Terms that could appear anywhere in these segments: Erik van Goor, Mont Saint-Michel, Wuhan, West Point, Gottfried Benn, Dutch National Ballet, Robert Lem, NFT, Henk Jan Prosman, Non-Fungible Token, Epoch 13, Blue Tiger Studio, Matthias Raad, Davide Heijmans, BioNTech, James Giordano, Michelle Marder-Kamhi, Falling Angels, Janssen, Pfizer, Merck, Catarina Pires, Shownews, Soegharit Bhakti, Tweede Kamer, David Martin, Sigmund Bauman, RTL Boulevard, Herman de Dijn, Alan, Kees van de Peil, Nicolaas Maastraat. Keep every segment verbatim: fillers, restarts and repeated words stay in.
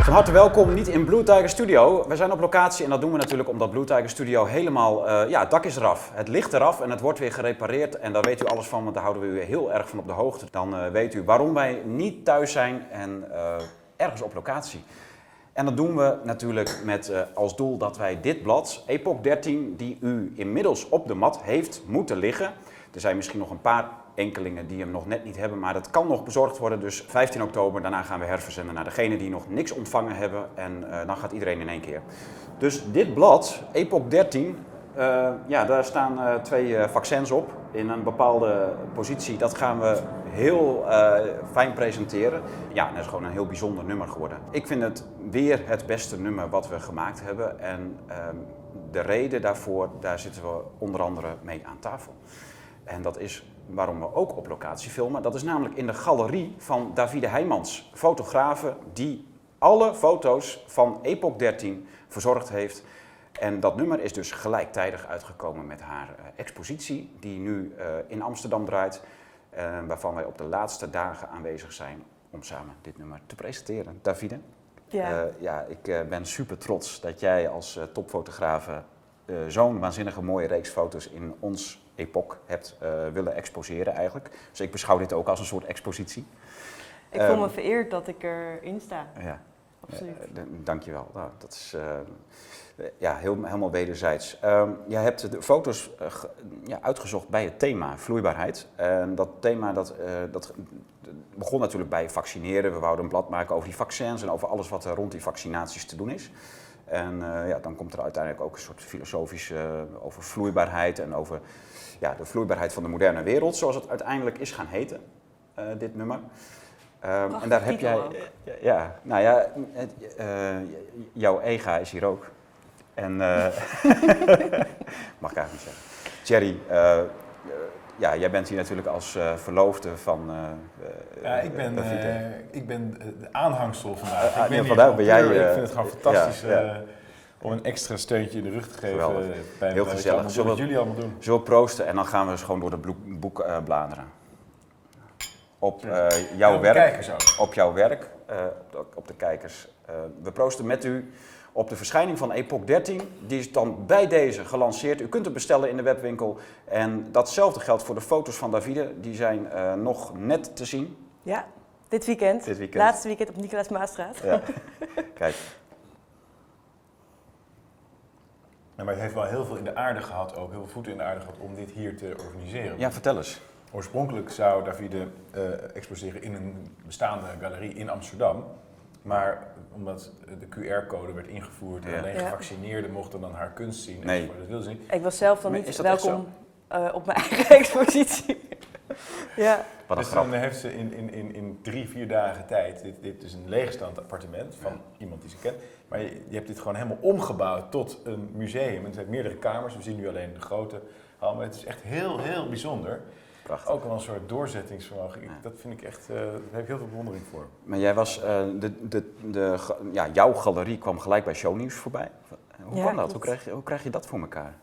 Van harte welkom, niet in Blue Tiger Studio. We zijn op locatie en dat doen we natuurlijk omdat Blue Tiger Studio helemaal... Uh, ja, het dak is eraf. Het ligt eraf en het wordt weer gerepareerd. En daar weet u alles van, want daar houden we u heel erg van op de hoogte. Dan uh, weet u waarom wij niet thuis zijn en uh, ergens op locatie. En dat doen we natuurlijk met uh, als doel dat wij dit blad, Epoch dertien, die u inmiddels op de mat heeft moeten liggen. Er zijn misschien nog een paar enkelingen die hem nog net niet hebben, maar dat kan nog bezorgd worden. Dus vijftien oktober, daarna gaan we herverzenden naar degenen die nog niks ontvangen hebben. En uh, dan gaat iedereen in één keer. Dus dit blad, Epoch dertien, uh, ja, daar staan uh, twee uh, vaccins op in een bepaalde positie. Dat gaan we heel uh, fijn presenteren. Ja, dat is gewoon een heel bijzonder nummer geworden. Ik vind het weer het beste nummer wat we gemaakt hebben. En uh, de reden daarvoor, daar zitten we onder andere mee aan tafel. En dat is waarom we ook op locatie filmen. Dat is namelijk in de galerie van Davide Heijmans, fotografe die alle foto's van Epoch dertien verzorgd heeft. En dat nummer is dus gelijktijdig uitgekomen met haar uh, expositie, die nu uh, in Amsterdam draait. Uh, waarvan wij op de laatste dagen aanwezig zijn om samen dit nummer te presenteren. Davide, ja. Uh, ja, ik uh, ben super trots dat jij als uh, topfotografe uh, zo'n waanzinnige mooie reeks foto's in ons Epoch hebt uh, willen exposeren eigenlijk. Dus ik beschouw dit ook als een soort expositie. Ik um, voel me vereerd dat ik erin sta. Ja, absoluut. Uh, dankjewel. Nou, dat is uh, ja, heel, helemaal wederzijds. Um, je hebt de foto's uh, ge, ja, uitgezocht bij het thema vloeibaarheid. En dat thema dat, uh, dat begon natuurlijk bij vaccineren. We wouden een blad maken over die vaccins en over alles wat er rond die vaccinaties te doen is. En uh, ja, dan komt er uiteindelijk ook een soort filosofische uh, over vloeibaarheid en over ja, de vloeibaarheid van de moderne wereld, zoals het uiteindelijk is gaan heten, uh, dit nummer. Um, en daar heb jij, ja, ja, nou ja, het, uh, jouw ega is hier ook. En, uh, mag ik eigenlijk niet zeggen. Thierry, uh, ja, jij bent hier natuurlijk als uh, verloofde van... Uh, ja, ik ben, uh, ik ben de aanhangsel vandaag. Uh, ik ben vandaag ben jij... Uh, ik vind het gewoon fantastisch... Ja, ja. Uh, om een extra steuntje in de rug te geven. Geweldig. Bij heel gezellig. Zullen jullie allemaal doen? Zullen we proosten en dan gaan we dus gewoon door de boek uh, bladeren. Op, uh, jouw, ja, werk, op jouw werk, uh, op, de, op de kijkers. Uh, we proosten met u op de verschijning van Epoch dertien. Die is dan bij deze gelanceerd. U kunt het bestellen in de webwinkel. En datzelfde geldt voor de foto's van Davide. Die zijn uh, nog net te zien. Ja, dit weekend. Dit weekend. Laatste weekend op Nicolaas Maastraat. Ja. Kijk. Maar het heeft wel heel veel in de aarde gehad, ook heel veel voeten in de aarde gehad, om dit hier te organiseren. Ja, vertel eens. Oorspronkelijk zou Davide uh, exposeren in een bestaande galerie in Amsterdam. Maar omdat de Q R-code werd ingevoerd en ja. alleen gevaccineerden mochten dan haar kunst zien. Nee. Dat wilden ze niet. Ik was zelf dan niet welkom uh, op mijn eigen expositie. Ja. Wat een dus grap. Dan heeft ze in, in, in, in drie, vier dagen tijd, dit, dit is een leegstaand appartement van ja. iemand die ze kent. Maar je, je hebt dit gewoon helemaal omgebouwd tot een museum. En het heeft meerdere kamers, we zien nu alleen de grote hal, maar het is echt heel, heel bijzonder. Prachtig. Ook wel een soort doorzettingsvermogen. Ja. Dat vind ik echt, uh, daar heb ik heel veel bewondering voor. Maar jij was, uh, de, de, de, ja, jouw galerie kwam gelijk bij Shownews voorbij. Hoe ja, kwam dat? Hoe krijg, je, hoe krijg je dat voor elkaar?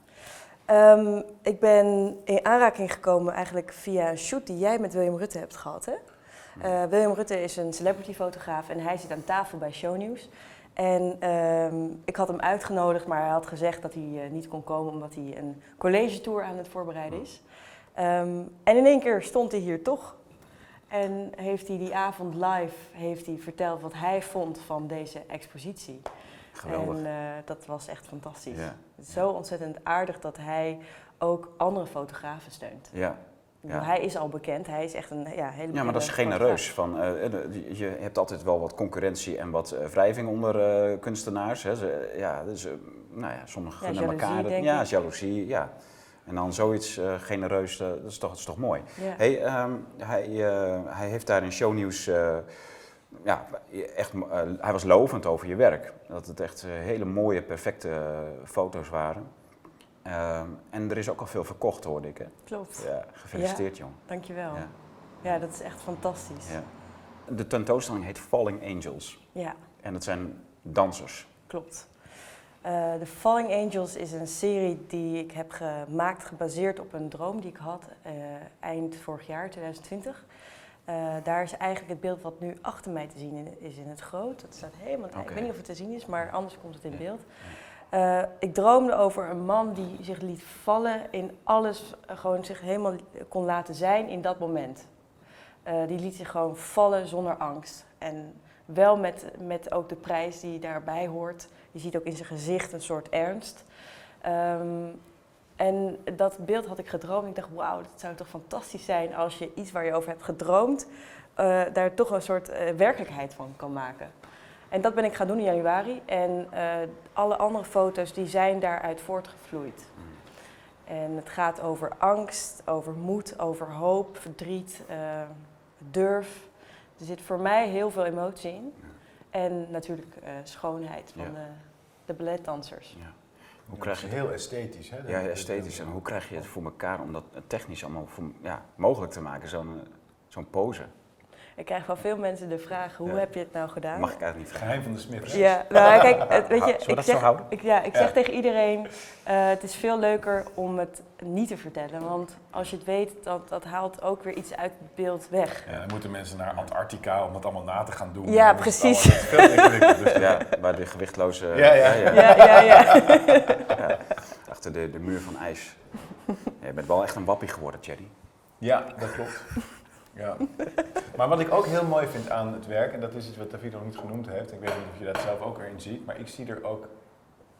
Um, ik ben in aanraking gekomen eigenlijk via een shoot die jij met William Rutte hebt gehad. Hè? Uh, William Rutte is een celebrity fotograaf en hij zit aan tafel bij Shownews. En um, ik had hem uitgenodigd, maar hij had gezegd dat hij uh, niet kon komen omdat hij een college tour aan het voorbereiden is. Um, en in één keer stond hij hier toch. En heeft hij die avond live heeft hij verteld wat hij vond van deze expositie. Geweldig. En uh, dat was echt fantastisch. Ja. Zo ontzettend aardig dat hij ook andere fotografen steunt. Ja. Ja. Hij is al bekend, hij is echt een ja, hele Ja, maar dat is genereus. Van, uh, je hebt altijd wel wat concurrentie en wat wrijving onder uh, kunstenaars. Hè. Ze, ja, dus, uh, nou ja, sommigen gunnen ja, elkaar. Denk ja, ik. jaloezie, ja. En dan zoiets uh, genereus, uh, dat, is toch, dat is toch mooi. Ja. Hey, um, hij, uh, hij heeft daar in Shownews... Uh, Ja, echt, uh, hij was lovend over je werk. Dat het echt uh, hele mooie, perfecte uh, foto's waren. Uh, en er is ook al veel verkocht, hoorde ik. Hè? Klopt. Ja, gefeliciteerd, ja, jong. Dankjewel. Ja. ja, dat is echt fantastisch. Ja. De tentoonstelling heet Falling Angels. Ja. En dat zijn dansers. Klopt. Uh, de Falling Angels is een serie die ik heb gemaakt, gebaseerd op een droom die ik had uh, eind vorig jaar, twintig twintig. Uh, daar is eigenlijk het beeld wat nu achter mij te zien in, is in het groot. Dat staat helemaal. Okay. Ik weet niet of het te zien is, maar anders komt het in beeld. Uh, ik droomde over een man die zich liet vallen in alles, gewoon zich helemaal kon laten zijn in dat moment. Uh, die liet zich gewoon vallen zonder angst. En wel met, met ook de prijs die daarbij hoort. Je ziet ook in zijn gezicht een soort ernst. Um, En dat beeld had ik gedroomd. Ik dacht, wauw, dat zou toch fantastisch zijn als je iets waar je over hebt gedroomd, uh, daar toch een soort uh, werkelijkheid van kan maken. En dat ben ik gaan doen in januari. En uh, alle andere foto's die zijn daaruit voortgevloeid. En het gaat over angst, over moed, over hoop, verdriet, uh, durf. Er zit voor mij heel veel emotie in. En natuurlijk uh, schoonheid van ja. de, de balletdansers. Ja. Hoe krijg je het is heel esthetisch, hè? Ja, esthetisch. En hoe krijg je het voor elkaar om dat technisch allemaal voor, ja, mogelijk te maken, zo'n zo'n pose? Ik krijg van veel mensen de vraag, hoe ja. heb je het nou gedaan? Mag ik eigenlijk niet. Geheim van de Smith. Ja, nou kijk, weet je, ik dat zeg, zo ik, ja, ik zeg ja. tegen iedereen, uh, het is veel leuker om het niet te vertellen. Want als je het weet, dat, dat haalt ook weer iets uit het beeld weg. Ja, dan moeten mensen naar Antarctica om dat allemaal na te gaan doen. Ja, precies. Het allemaal, het veel dus ja, bij de gewichtloze... Ja, ja, ja. ja. ja, ja, ja. ja achter de, de muur van ijs. Ja, je bent wel echt een wappie geworden, Thierry. Ja, dat klopt. Ja. Maar wat ik ook heel mooi vind aan het werk, en dat is iets wat David nog niet genoemd heeft, ik weet niet of je dat zelf ook erin ziet, maar ik zie er ook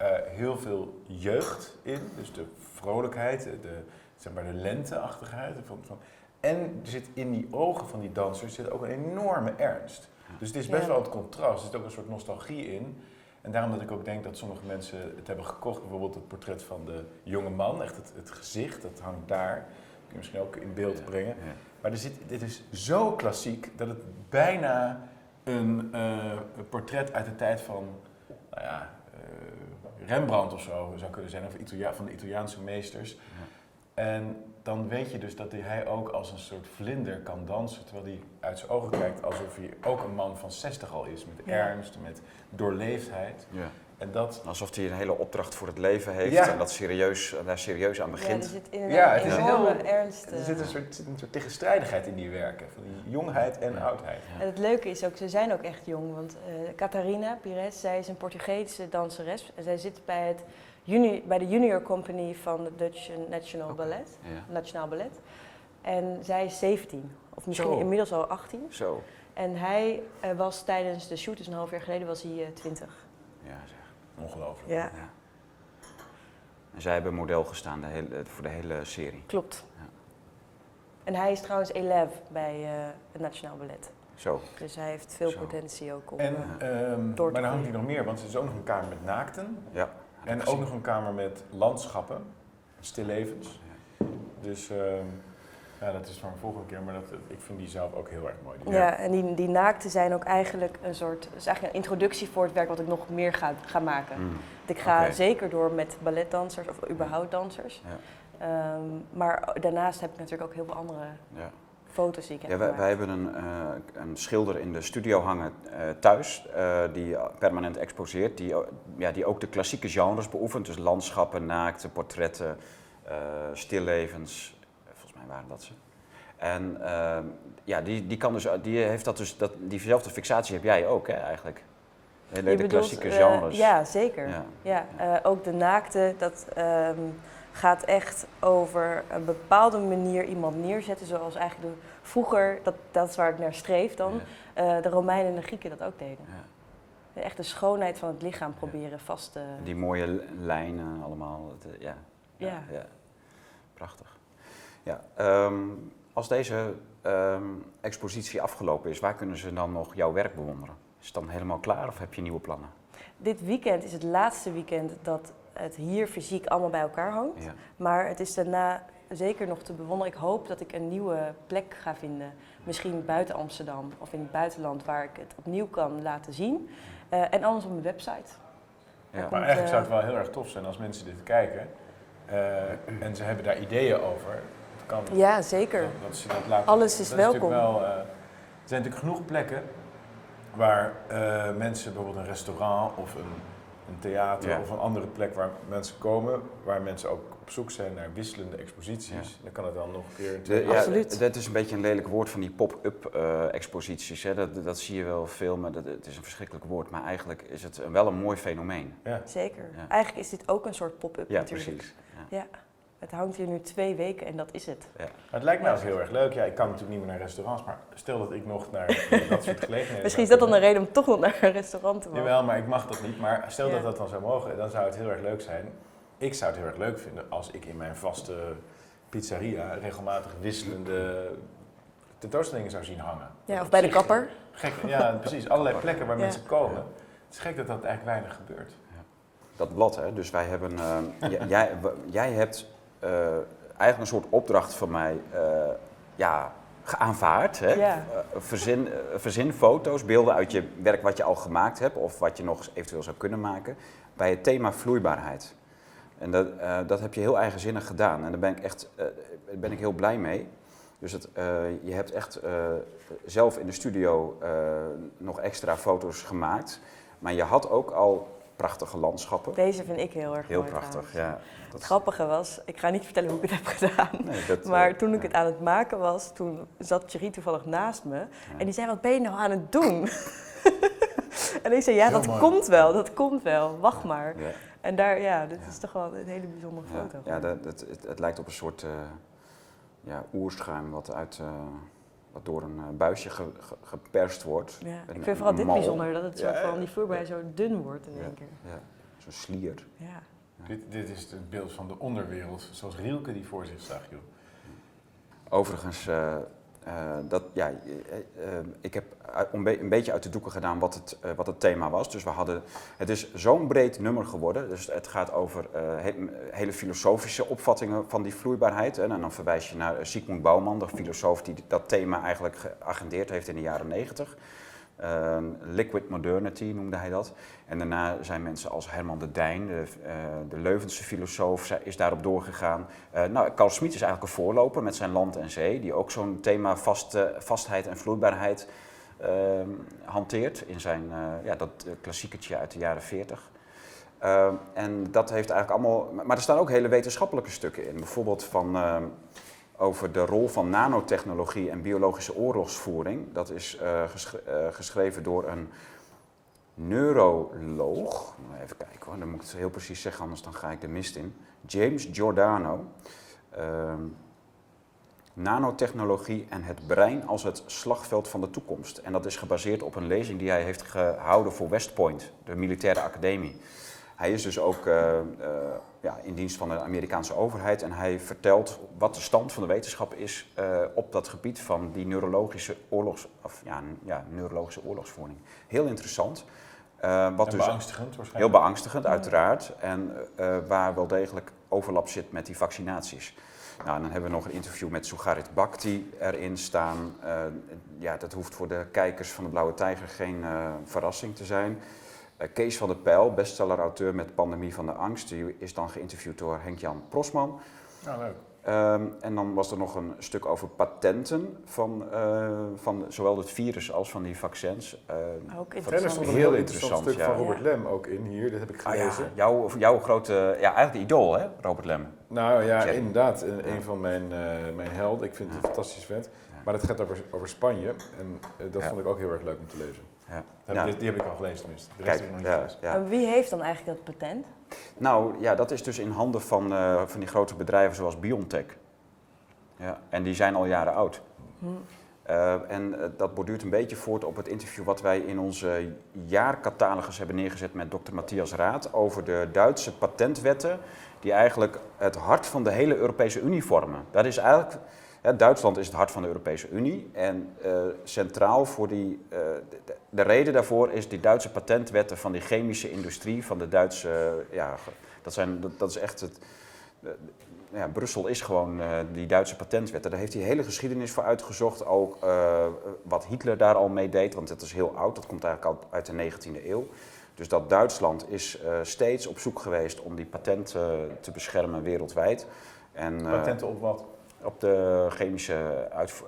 uh, heel veel jeugd in, dus de vrolijkheid, de, zeg maar de lenteachtigheid. Van, van, en er zit in die ogen van die dansers zit ook een enorme ernst. Dus het is best ja. wel het contrast, er zit ook een soort nostalgie in. En daarom dat ik ook denk dat sommige mensen het hebben gekocht, bijvoorbeeld het portret van de jonge man, echt het, het gezicht, dat hangt daar, dat kun je misschien ook in beeld ja. brengen. Ja. Maar er zit, dit is zo klassiek dat het bijna een, uh, een portret uit de tijd van nou ja, uh, Rembrandt of zo zou kunnen zijn, of Italia- van de Italiaanse meesters. Ja. En dan weet je dus dat hij ook als een soort vlinder kan dansen, terwijl hij uit zijn ogen kijkt alsof hij ook een man van zestig al is, met ernst, met doorleefdheid. Ja. En dat... Alsof hij een hele opdracht voor het leven heeft ja. en dat serieus, daar serieus aan begint. Ja, er zit inderdaad ja, het is heel, ernst. Er zit een soort, een soort tegenstrijdigheid in die werken, van die jongheid en oudheid. Ja. En het leuke is ook, ze zijn ook echt jong, want uh, Catarina Pires, zij is een Portugese danseres. En zij zit bij, het junior, bij de junior company van de Dutch National Ballet. Okay. Ja. Nationaal Ballet. En zij is zeventien, of misschien Zo. inmiddels al achttien. Zo. En hij uh, was tijdens de shoot, dus een half jaar geleden, was hij uh, twintig. Ja, zeg. Ongelooflijk. Ja. Ja. En zij hebben model gestaan de hele, voor de hele serie. Klopt. Ja. En hij is trouwens elef bij uh, het Nationaal Ballet. Zo. Dus hij heeft veel Zo. potentie ook om en, uh, um, door te Maar dan hangt hij nog meer, want er is ook nog een kamer met naakten. Ja. En ook nog een kamer met landschappen, stillevens. Ja. Dus uh, ja, dat is voor een volgende keer, maar dat, ik vind die zelf ook heel erg mooi. Die ja, werk. En die, die naakten zijn ook eigenlijk een soort, is eigenlijk een introductie voor het werk wat ik nog meer ga, ga maken. Mm. Ik ga okay. zeker door met balletdansers of überhaupt dansers. Ja. Um, maar daarnaast heb ik natuurlijk ook heel veel andere ja. foto's die ik heb ja, wij, wij hebben een, uh, een schilder in de studio hangen uh, thuis, uh, die permanent exposeert, die, uh, ja, die ook de klassieke genres beoefent. Dus landschappen, naakten, portretten, uh, stillevens. Waren dat ze. En uh, ja, die, die kan dus, die heeft dat dus, dat, diezelfde fixatie heb jij ook, hè, eigenlijk. Hele de bedoelt, klassieke uh, genres. Ja, zeker. Ja. Ja, ja. Uh, ook de naakte, dat um, gaat echt over een bepaalde manier iemand neerzetten, zoals eigenlijk de, vroeger, dat, dat is waar ik naar streef dan, ja. uh, de Romeinen en de Grieken dat ook deden. Ja. Echt de schoonheid van het lichaam proberen ja. vast te... Die mooie lijnen allemaal, het, ja. Ja. Ja, ja. Prachtig. Ja, um, als deze um, expositie afgelopen is, waar kunnen ze dan nog jouw werk bewonderen? Is het dan helemaal klaar of heb je nieuwe plannen? Dit weekend is het laatste weekend dat het hier fysiek allemaal bij elkaar hangt. Ja. Maar het is daarna zeker nog te bewonderen. Ik hoop dat ik een nieuwe plek ga vinden. Misschien buiten Amsterdam of in het buitenland waar ik het opnieuw kan laten zien. Uh, en anders op mijn website. Ja. Maar komt, eigenlijk uh, zou het wel heel erg tof zijn als mensen dit kijken uh, en ze hebben daar ideeën over. Kan. Ja, zeker. Dat, dat ze dat laten. Alles is dat welkom. Is wel, uh, er zijn natuurlijk genoeg plekken waar uh, mensen, bijvoorbeeld een restaurant of een, een theater ja. of een andere plek waar mensen komen, waar mensen ook op zoek zijn naar wisselende exposities, ja. dan kan het dan nog een keer... De, ja, absoluut. Dat is een beetje een lelijk woord van die pop-up uh, exposities. Hè. Dat, dat zie je wel veel, maar dat, het is een verschrikkelijk woord. Maar eigenlijk is het wel een mooi fenomeen. Ja. Zeker. Ja. Eigenlijk is dit ook een soort pop-up ja, natuurlijk. Precies. Ja, precies. Ja. Het hangt hier nu twee weken en dat is het. Ja. Het lijkt mij ook heel erg leuk. Ja, ik kan natuurlijk niet meer naar restaurants, maar stel dat ik nog naar dat soort gelegenheden... Misschien is dat dan een reden om toch nog naar een restaurant te mogen. Jawel, maar ik mag dat niet. Maar stel ja. dat dat dan zou mogen, dan zou het heel erg leuk zijn. Ik zou het heel erg leuk vinden als ik in mijn vaste pizzeria regelmatig wisselende tentoonstellingen zou zien hangen. Ja, of bij de kapper. Gek, ja, precies. Allerlei plekken waar ja. mensen komen. Het is gek dat dat eigenlijk weinig gebeurt. Ja. Dat blad, hè. Dus wij hebben... Uh, j- jij, w- jij hebt... Uh, eigenlijk een soort opdracht van mij uh, ja, aanvaard. Hè? Yeah. Uh, verzin, uh, verzin foto's, beelden uit je werk wat je al gemaakt hebt of wat je nog eventueel zou kunnen maken bij het thema vloeibaarheid. En dat, uh, dat heb je heel eigenzinnig gedaan en daar ben ik echt uh, ben ik heel blij mee. Dus het, uh, je hebt echt uh, zelf in de studio uh, nog extra foto's gemaakt, maar je had ook al... prachtige landschappen. Deze vind ik heel erg heel mooi. Heel prachtig, ja. Het grappige was, ik ga niet vertellen hoe ik het heb gedaan, nee, dat, maar toen ik ja. het aan het maken was, toen zat Thierry toevallig naast me ja. en die zei, wat ben je nou aan het doen? En ik zei, ja, heel dat mooi. komt wel, dat komt wel, wacht ja. maar. Ja. En daar, ja, dit ja. is toch wel een hele bijzondere ja. foto. Ja, dat, het, het, het lijkt op een soort uh, ja, oerschuim wat uit... Uh, door een buisje ge- ge- geperst wordt. Ja, een, ik vind vooral dit mal. bijzonder, dat het ja, zo van die voorbij ja. zo dun wordt in één ja, keer. Ja, zo'n slier. Ja. Ja. Dit, dit is het beeld van de onderwereld, zoals Rielke die voor zich zag. Joh. Overigens, uh, uh, dat, ja, uh, uh, ik heb een, be- een beetje uit de doeken gedaan wat het, uh, wat het thema was. Dus we hadden, het is zo'n breed nummer geworden. Dus het gaat over uh, he- hele filosofische opvattingen van die vloeibaarheid. Hè. En dan verwijs je naar Sigmund Bauman, de filosoof die dat thema eigenlijk geagendeerd heeft in de jaren negentig. Uh, liquid modernity noemde hij dat. En daarna zijn mensen als Herman de Dijn, de, uh, de Leuvense filosoof, is daarop doorgegaan. Uh, nou, Carl Schmitt is eigenlijk een voorloper met zijn Land en Zee, die ook zo'n thema vast, uh, vastheid en vloeibaarheid Uh, hanteert in zijn uh, ja, dat uh, klassieketje uit de jaren veertig. Uh, en dat heeft eigenlijk allemaal... Maar er staan ook hele wetenschappelijke stukken in. Bijvoorbeeld van, uh, over de rol van nanotechnologie en biologische oorlogsvoering. Dat is uh, geschre- uh, geschreven door een neuroloog. Even kijken hoor, dan moet ik het heel precies zeggen, anders dan ga ik de mist in. James Giordano. Uh, Nanotechnologie en het brein als het slagveld van de toekomst. En dat is gebaseerd op een lezing die hij heeft gehouden voor West Point, de militaire academie. Hij is dus ook uh, uh, ja, in dienst van de Amerikaanse overheid en hij vertelt wat de stand van de wetenschap is uh, op dat gebied van die neurologische, oorlogs, of, ja, ja, neurologische oorlogsvoering. Heel interessant. Uh, wat dus beangstigend waarschijnlijk. Heel beangstigend, uiteraard. En uh, waar wel degelijk overlap zit met die vaccinaties. Nou, en dan hebben we nog een interview met Soegharit Bhakti erin staan. Uh, ja, dat hoeft voor de kijkers van de Blauwe Tijger geen uh, verrassing te zijn. Uh, Kees van de Peil, bestseller-auteur met Pandemie van de Angst, die is dan geïnterviewd door Henk Jan Prosman. Ja, leuk. Um, en dan was er nog een stuk over patenten van, uh, van zowel het virus als van die vaccins. Uh, ook interessant. En er stond een heel interessant stuk ja. van Robert ja. Lem ook in hier, dat heb ik gelezen. Ah, ja. jouw, jouw grote, ja, eigenlijk idool, hè, Robert Lem. Nou ja, Jerry. inderdaad, een, een van mijn, uh, mijn helden. Ik vind het een fantastisch vent. Maar dat gaat over, over Spanje en uh, dat ja. vond ik ook heel erg leuk om te lezen. Ja. Ja. Die, die heb ik al gelezen tenminste. De rest Kijk, heb ik nog niet gelezen. Ja, ja. En wie heeft dan eigenlijk dat patent? Nou ja, dat is dus in handen van, uh, van die grote bedrijven zoals BioNTech. Ja, en die zijn al jaren oud. Hm. Uh, en uh, dat borduurt een beetje voort op het interview wat wij in onze jaarcatalogus hebben neergezet met dokter Matthias Raad over de Duitse patentwetten die eigenlijk het hart van de hele Europese Unie vormen. Dat is eigenlijk... Ja, Duitsland is het hart van de Europese Unie en uh, centraal voor die, uh, de, de reden daarvoor is die Duitse patentwetten van die chemische industrie, van de Duitse, uh, ja, dat, zijn, dat, dat is echt het, uh, ja, Brussel is gewoon uh, die Duitse patentwetten. Daar heeft hij hele geschiedenis voor uitgezocht, ook uh, wat Hitler daar al mee deed, want dat is heel oud, dat komt eigenlijk uit de negentiende eeuw. Dus dat Duitsland is uh, steeds op zoek geweest om die patenten te beschermen wereldwijd. En, uh, patenten op wat? Op de chemische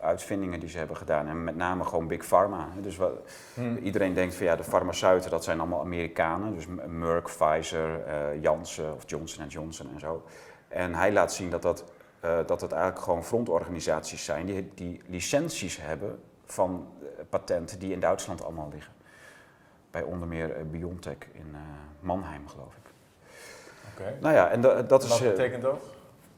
uitvindingen die ze hebben gedaan. En met name gewoon Big Pharma. Dus wat, hmm. iedereen denkt van ja, de farmaceuten, dat zijn allemaal Amerikanen. Dus Merck, Pfizer, uh, Janssen of Johnson en Johnson en zo. En hij laat zien dat, dat, uh, dat het eigenlijk gewoon frontorganisaties zijn die, die licenties hebben van uh, patenten die in Duitsland allemaal liggen. Bij onder meer uh, BioNTech in uh, Mannheim, geloof ik. Okay. Nou ja, en da, dat en is. Wat betekent dat?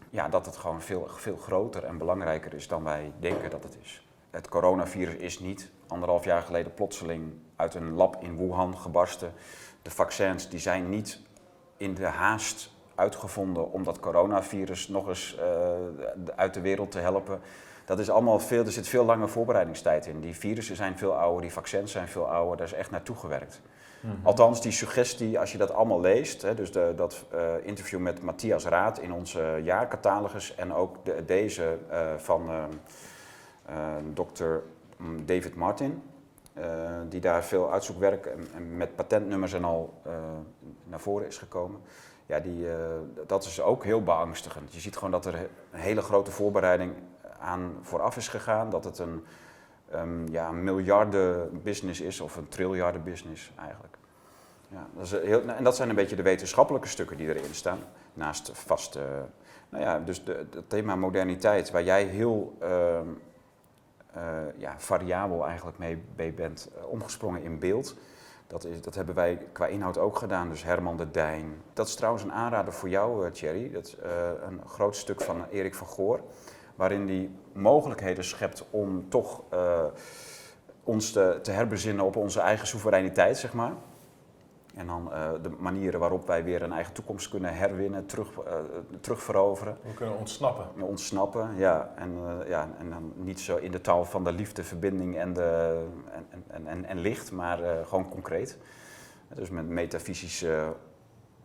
Ja, dat het gewoon veel, veel groter en belangrijker is dan wij denken dat het is. Het coronavirus is niet anderhalf jaar geleden plotseling uit een lab in Wuhan gebarsten. De vaccins die zijn niet in de haast uitgevonden om dat coronavirus nog eens uh, uit de wereld te helpen. Dat is allemaal veel, er zit veel lange voorbereidingstijd in. Die virussen zijn veel ouder, die vaccins zijn veel ouder, daar is echt naartoe gewerkt. Mm-hmm. Althans, die suggestie, als je dat allemaal leest, hè, dus de, dat uh, interview met Matthias Raad in onze jaarcatalogus en ook de, deze uh, van uh, uh, dokter David Martin, uh, die daar veel uitzoekwerk en, en met patentnummers en al uh, naar voren is gekomen. Ja, die, uh, dat is ook heel beangstigend. Je ziet gewoon dat er een hele grote voorbereiding aan vooraf is gegaan, dat het een um, ja, miljarden business is of een triljarden business eigenlijk. Ja, dat is heel, en dat zijn een beetje de wetenschappelijke stukken die erin staan, naast vast, uh, nou ja, dus de, het thema moderniteit, waar jij heel uh, uh, ja, variabel eigenlijk mee bent uh, omgesprongen in beeld. Dat, is, dat hebben wij qua inhoud ook gedaan, dus Herman de Dijn. Dat is trouwens een aanrader voor jou, uh, Thierry. Dat is uh, een groot stuk van Erik van Goor, waarin hij mogelijkheden schept om toch uh, ons te, te herbezinnen op onze eigen soevereiniteit, zeg maar. En dan uh, de manieren waarop wij weer een eigen toekomst kunnen herwinnen, terug, uh, terugveroveren. We kunnen ontsnappen. Ontsnappen, ja. En, uh, ja. en dan niet zo in de taal van de liefde, verbinding en, de, en, en, en, en licht, maar uh, gewoon concreet. Dus met metafysische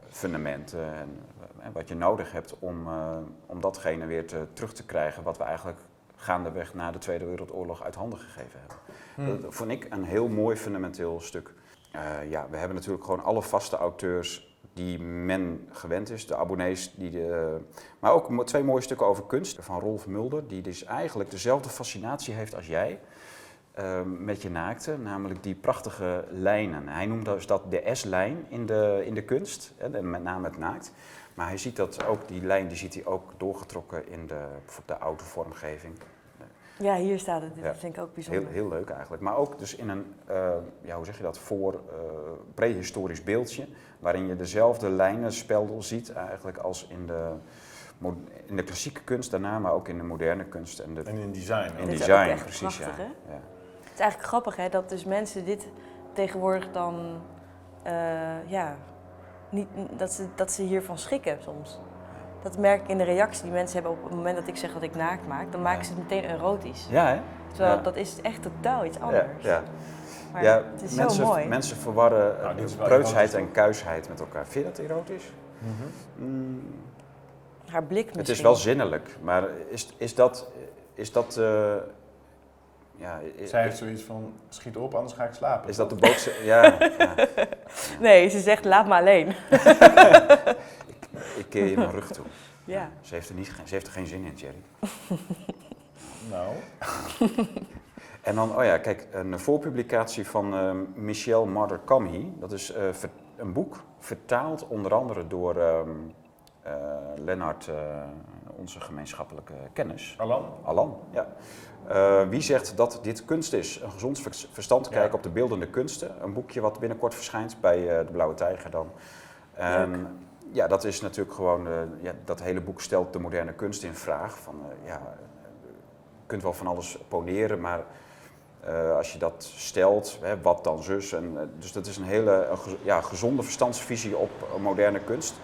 fundamenten en, en wat je nodig hebt om, uh, om datgene weer te, terug te krijgen wat we eigenlijk gaandeweg na de Tweede Wereldoorlog uit handen gegeven hebben. Hmm. Dat vond ik een heel mooi fundamenteel stuk. Uh, ja, we hebben natuurlijk gewoon alle vaste auteurs die men gewend is, de abonnees. Die de, maar ook twee mooie stukken over kunst van Rolf Mulder, die dus eigenlijk dezelfde fascinatie heeft als jij uh, met je naakte, namelijk die prachtige lijnen. Hij noemt dus dat de S-lijn in de, in de kunst, hè, met name het naakt. Maar hij ziet dat ook, die lijn die ziet hij ook doorgetrokken in de, bijvoorbeeld de autovormgeving. Ja, hier staat het. Dat ja. vind ik ook bijzonder. Heel, heel leuk eigenlijk. Maar ook dus in een, uh, ja, hoe zeg je dat, voor uh, prehistorisch beeldje, waarin je dezelfde lijnen speldel ziet eigenlijk als in de, in de klassieke kunst daarna, maar ook in de moderne kunst. En, de, en in design. In dit design, echt precies. Prachtig, ja. Hè? Ja. Het is eigenlijk grappig hè, dat dus mensen dit tegenwoordig dan, uh, ja, niet, dat, ze, dat ze hiervan schrikken soms. Dat merk ik in de reactie die mensen hebben op het moment dat ik zeg dat ik naakt maak, dan maken ze het meteen erotisch. Ja, hè? Terwijl ja. dat is echt totaal iets anders. Ja, ja. Maar ja, het is mensen, zo mooi. Mensen verwarren nou, preutsheid en kuisheid met elkaar. Vind je dat erotisch? Mm-hmm. Mm. Haar blik misschien. Het is wel zinnelijk, maar is, is dat... Is dat uh, ja, is, zij heeft zoiets van, schiet op, anders ga ik slapen. Is dat de boodschap? ja, ja. Nee, ze zegt, laat me alleen. Ik keer je mijn rug toe. Ja. Ja, ze, heeft er niet, ze heeft er geen zin in, Thierry. Nou. En dan, oh ja, kijk, een voorpublicatie van uh, Michelle Marder-Kamhi. Dat is uh, ver, een boek vertaald onder andere door um, uh, Lennart, uh, onze gemeenschappelijke kennis. Alan. Alan, ja. Uh, wie zegt dat dit kunst is? Een gezond verstand kijken ja. op de beeldende kunsten. Een boekje wat binnenkort verschijnt bij uh, de Blauwe Tijger dan. Um, Ja, dat is natuurlijk gewoon, uh, ja, dat hele boek stelt de moderne kunst in vraag. Van, uh, ja, je kunt wel van alles poneren, maar uh, als je dat stelt, hè, wat dan zus. En, uh, dus dat is een hele uh, ja, gezonde verstandsvisie op uh, moderne kunst.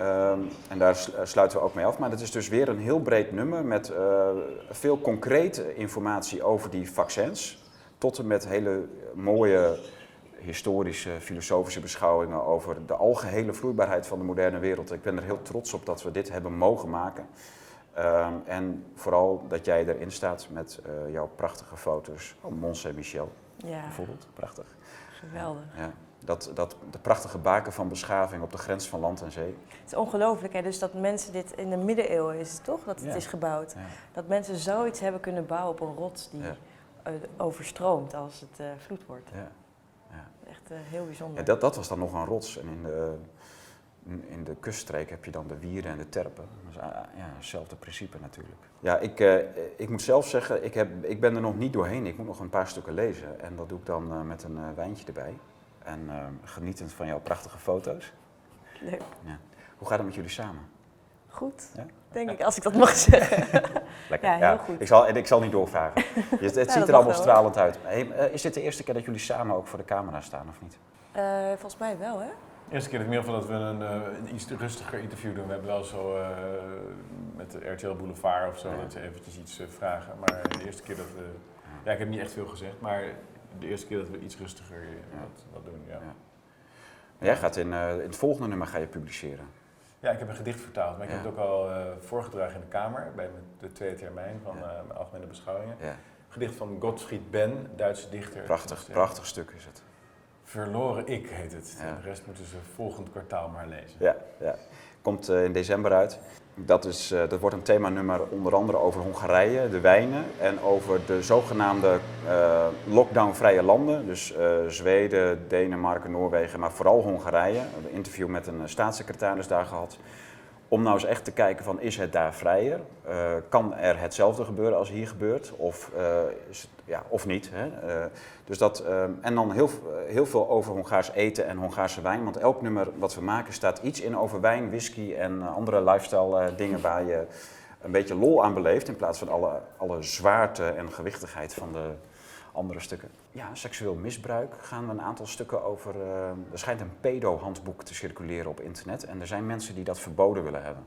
Um, en daar sluiten we ook mee af. Maar dat is dus weer een heel breed nummer met uh, veel concrete informatie over die vaccins. Tot en met hele mooie historische, filosofische beschouwingen over de algehele vloeibaarheid van de moderne wereld. Ik ben er heel trots op dat we dit hebben mogen maken. Uh, en vooral dat jij erin staat met uh, jouw prachtige foto's. Oh, Mont Saint-Michel ja. bijvoorbeeld, prachtig. Geweldig. Ja, dat, dat, de prachtige baken van beschaving op de grens van land en zee. Het is ongelooflijk hè, dus dat mensen dit in de middeleeuwen is het toch, dat het ja. is gebouwd. Ja. Dat mensen zoiets hebben kunnen bouwen op een rots die ja. overstroomt als het uh, vloed wordt. Ja. Echt uh, heel bijzonder. Ja, dat, dat was dan nog een rots. En in de, in de kuststreek heb je dan de wieren en de terpen. Dus, ja, hetzelfde principe natuurlijk. Ja, ik, uh, ik moet zelf zeggen, ik, heb, ik ben er nog niet doorheen. Ik moet nog een paar stukken lezen. En dat doe ik dan uh, met een uh, wijntje erbij. En uh, genietend van jouw prachtige foto's. Leuk. Ja. Hoe gaat het met jullie samen? Goed, ja? Denk ik, als ik dat mag zeggen. Lekker, ja, heel ja. goed. Ik zal, ik zal niet doorvragen. Het, het ja, ziet er allemaal stralend uit. Hey, uh, is dit de eerste keer dat jullie samen ook voor de camera staan, of niet? Uh, volgens mij wel, hè? De eerste keer in ieder geval dat we een, een iets rustiger interview doen. We hebben wel zo uh, met de R T L Boulevard of zo, ja. dat ze eventjes iets uh, vragen. Maar de eerste keer dat we... Ja, ik heb niet echt veel gezegd, maar de eerste keer dat we iets rustiger uh, wat, wat doen, ja. ja. Jij gaat in, uh, in het volgende nummer ga je publiceren. Ja, ik heb een gedicht vertaald, maar ik ja. heb het ook al uh, voorgedragen in de Kamer, bij de tweede termijn van ja. uh, Algemene Beschouwingen. Ja. Gedicht van Gottfried Benn, Duitse dichter. Prachtig, dus, uh, prachtig stuk is het. Verloren ik heet het. Ja. De rest moeten ze volgend kwartaal maar lezen. Ja, ja. Komt uh, in december uit. Dat, is, uh, dat wordt een themanummer onder andere over Hongarije, de wijnen en over de zogenaamde uh, lockdownvrije landen. Dus uh, Zweden, Denemarken, Noorwegen, maar vooral Hongarije. We hebben een interview met een staatssecretaris daar gehad. Om nou eens echt te kijken van, is het daar vrijer? Uh, kan er hetzelfde gebeuren als hier gebeurt? Of, uh, is het, ja, of niet? Hè? Uh, dus dat, uh, en dan heel, heel veel over Hongaars eten en Hongaarse wijn. Want elk nummer wat we maken staat iets in over wijn, whisky en andere lifestyle uh, dingen waar je een beetje lol aan beleeft. In plaats van alle, alle zwaarte en gewichtigheid van de andere stukken. Ja, seksueel misbruik gaan we een aantal stukken over. Uh, er schijnt een pedo-handboek te circuleren op internet. En er zijn mensen die dat verboden willen hebben.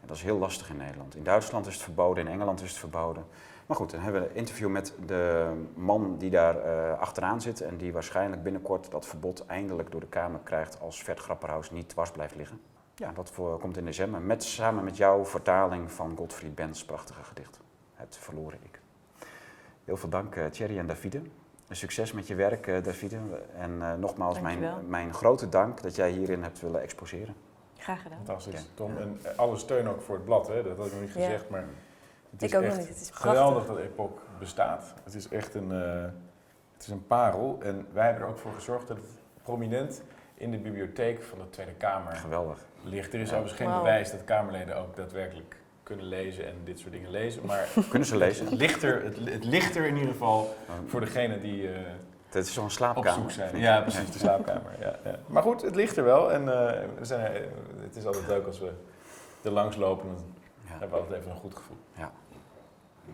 En dat is heel lastig in Nederland. In Duitsland is het verboden, in Engeland is het verboden. Maar goed, dan hebben we een interview met de man die daar uh, achteraan zit. En die waarschijnlijk binnenkort dat verbod eindelijk door de Kamer krijgt. Als Ferd Grapperhaus niet dwars blijft liggen. Ja, dat voor, komt in december. Met, samen met jouw vertaling van Gottfried Benn's prachtige gedicht. Het verloren ik. Heel veel dank uh, Thierry en Davide. Succes met je werk, uh, Davide. En uh, nogmaals mijn, mijn grote dank dat jij hierin hebt willen exposeren. Graag gedaan. Fantastisch, okay. Tom. Ja. En alle steun ook voor het blad, hè? Dat had ik nog niet gezegd, ja. maar het is ik ook echt nog niet. Het is geweldig dat Epoch bestaat. Het is echt een, uh, het is een parel en wij hebben er ook voor gezorgd dat het prominent in de bibliotheek van de Tweede Kamer geweldig. Ligt. Er is overigens ja. geen wow. bewijs dat Kamerleden ook daadwerkelijk kunnen lezen en dit soort dingen lezen, maar kunnen ze lezen? Het ligt er, het, het ligt er in ieder geval voor degene die uh, het is zo'n slaapkamer, op zoek zijn. Ja, precies, de slaapkamer. Ja, ja. Maar goed, het ligt er wel en uh, we zijn er, het is altijd leuk als we er langs lopen, dan ja. hebben we altijd even een goed gevoel. Ja.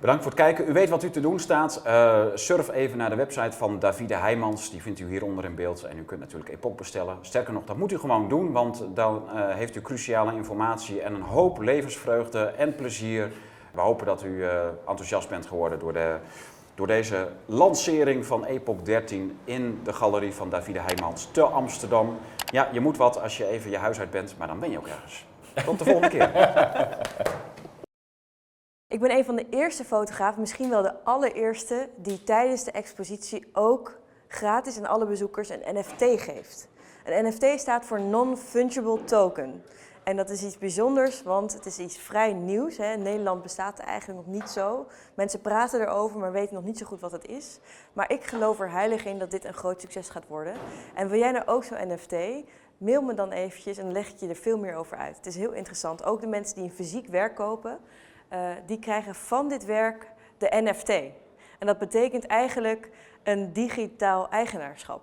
Bedankt voor het kijken. U weet wat u te doen staat. Uh, surf even naar de website van Davide Heijmans. Die vindt u hieronder in beeld. En u kunt natuurlijk Epoch bestellen. Sterker nog, dat moet u gewoon doen. Want dan uh, heeft u cruciale informatie en een hoop levensvreugde en plezier. We hopen dat u uh, enthousiast bent geworden door, de, door deze lancering van Epoch dertien in de galerie van Davide Heijmans te Amsterdam. Ja, je moet wat als je even je huis uit bent, maar dan ben je ook ergens. Tot de volgende keer. Ik ben een van de eerste fotografen, misschien wel de allereerste, die tijdens de expositie ook gratis aan alle bezoekers een N F T geeft. Een N F T staat voor Non-Fungible Token. En dat is iets bijzonders, want het is iets vrij nieuws. Hè? In Nederland bestaat het eigenlijk nog niet zo. Mensen praten erover, maar weten nog niet zo goed wat het is. Maar ik geloof er heilig in dat dit een groot succes gaat worden. En wil jij nou ook zo'n N F T? Mail me dan eventjes en leg ik je er veel meer over uit. Het is heel interessant. Ook de mensen die een fysiek werk kopen... Uh, die krijgen van dit werk de N F T. En dat betekent eigenlijk een digitaal eigenaarschap.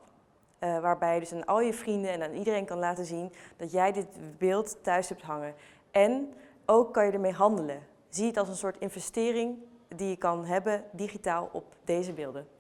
Uh, waarbij je dus aan al je vrienden en aan iedereen kan laten zien dat jij dit beeld thuis hebt hangen. En ook kan je ermee handelen. Zie het als een soort investering die je kan hebben digitaal op deze beelden.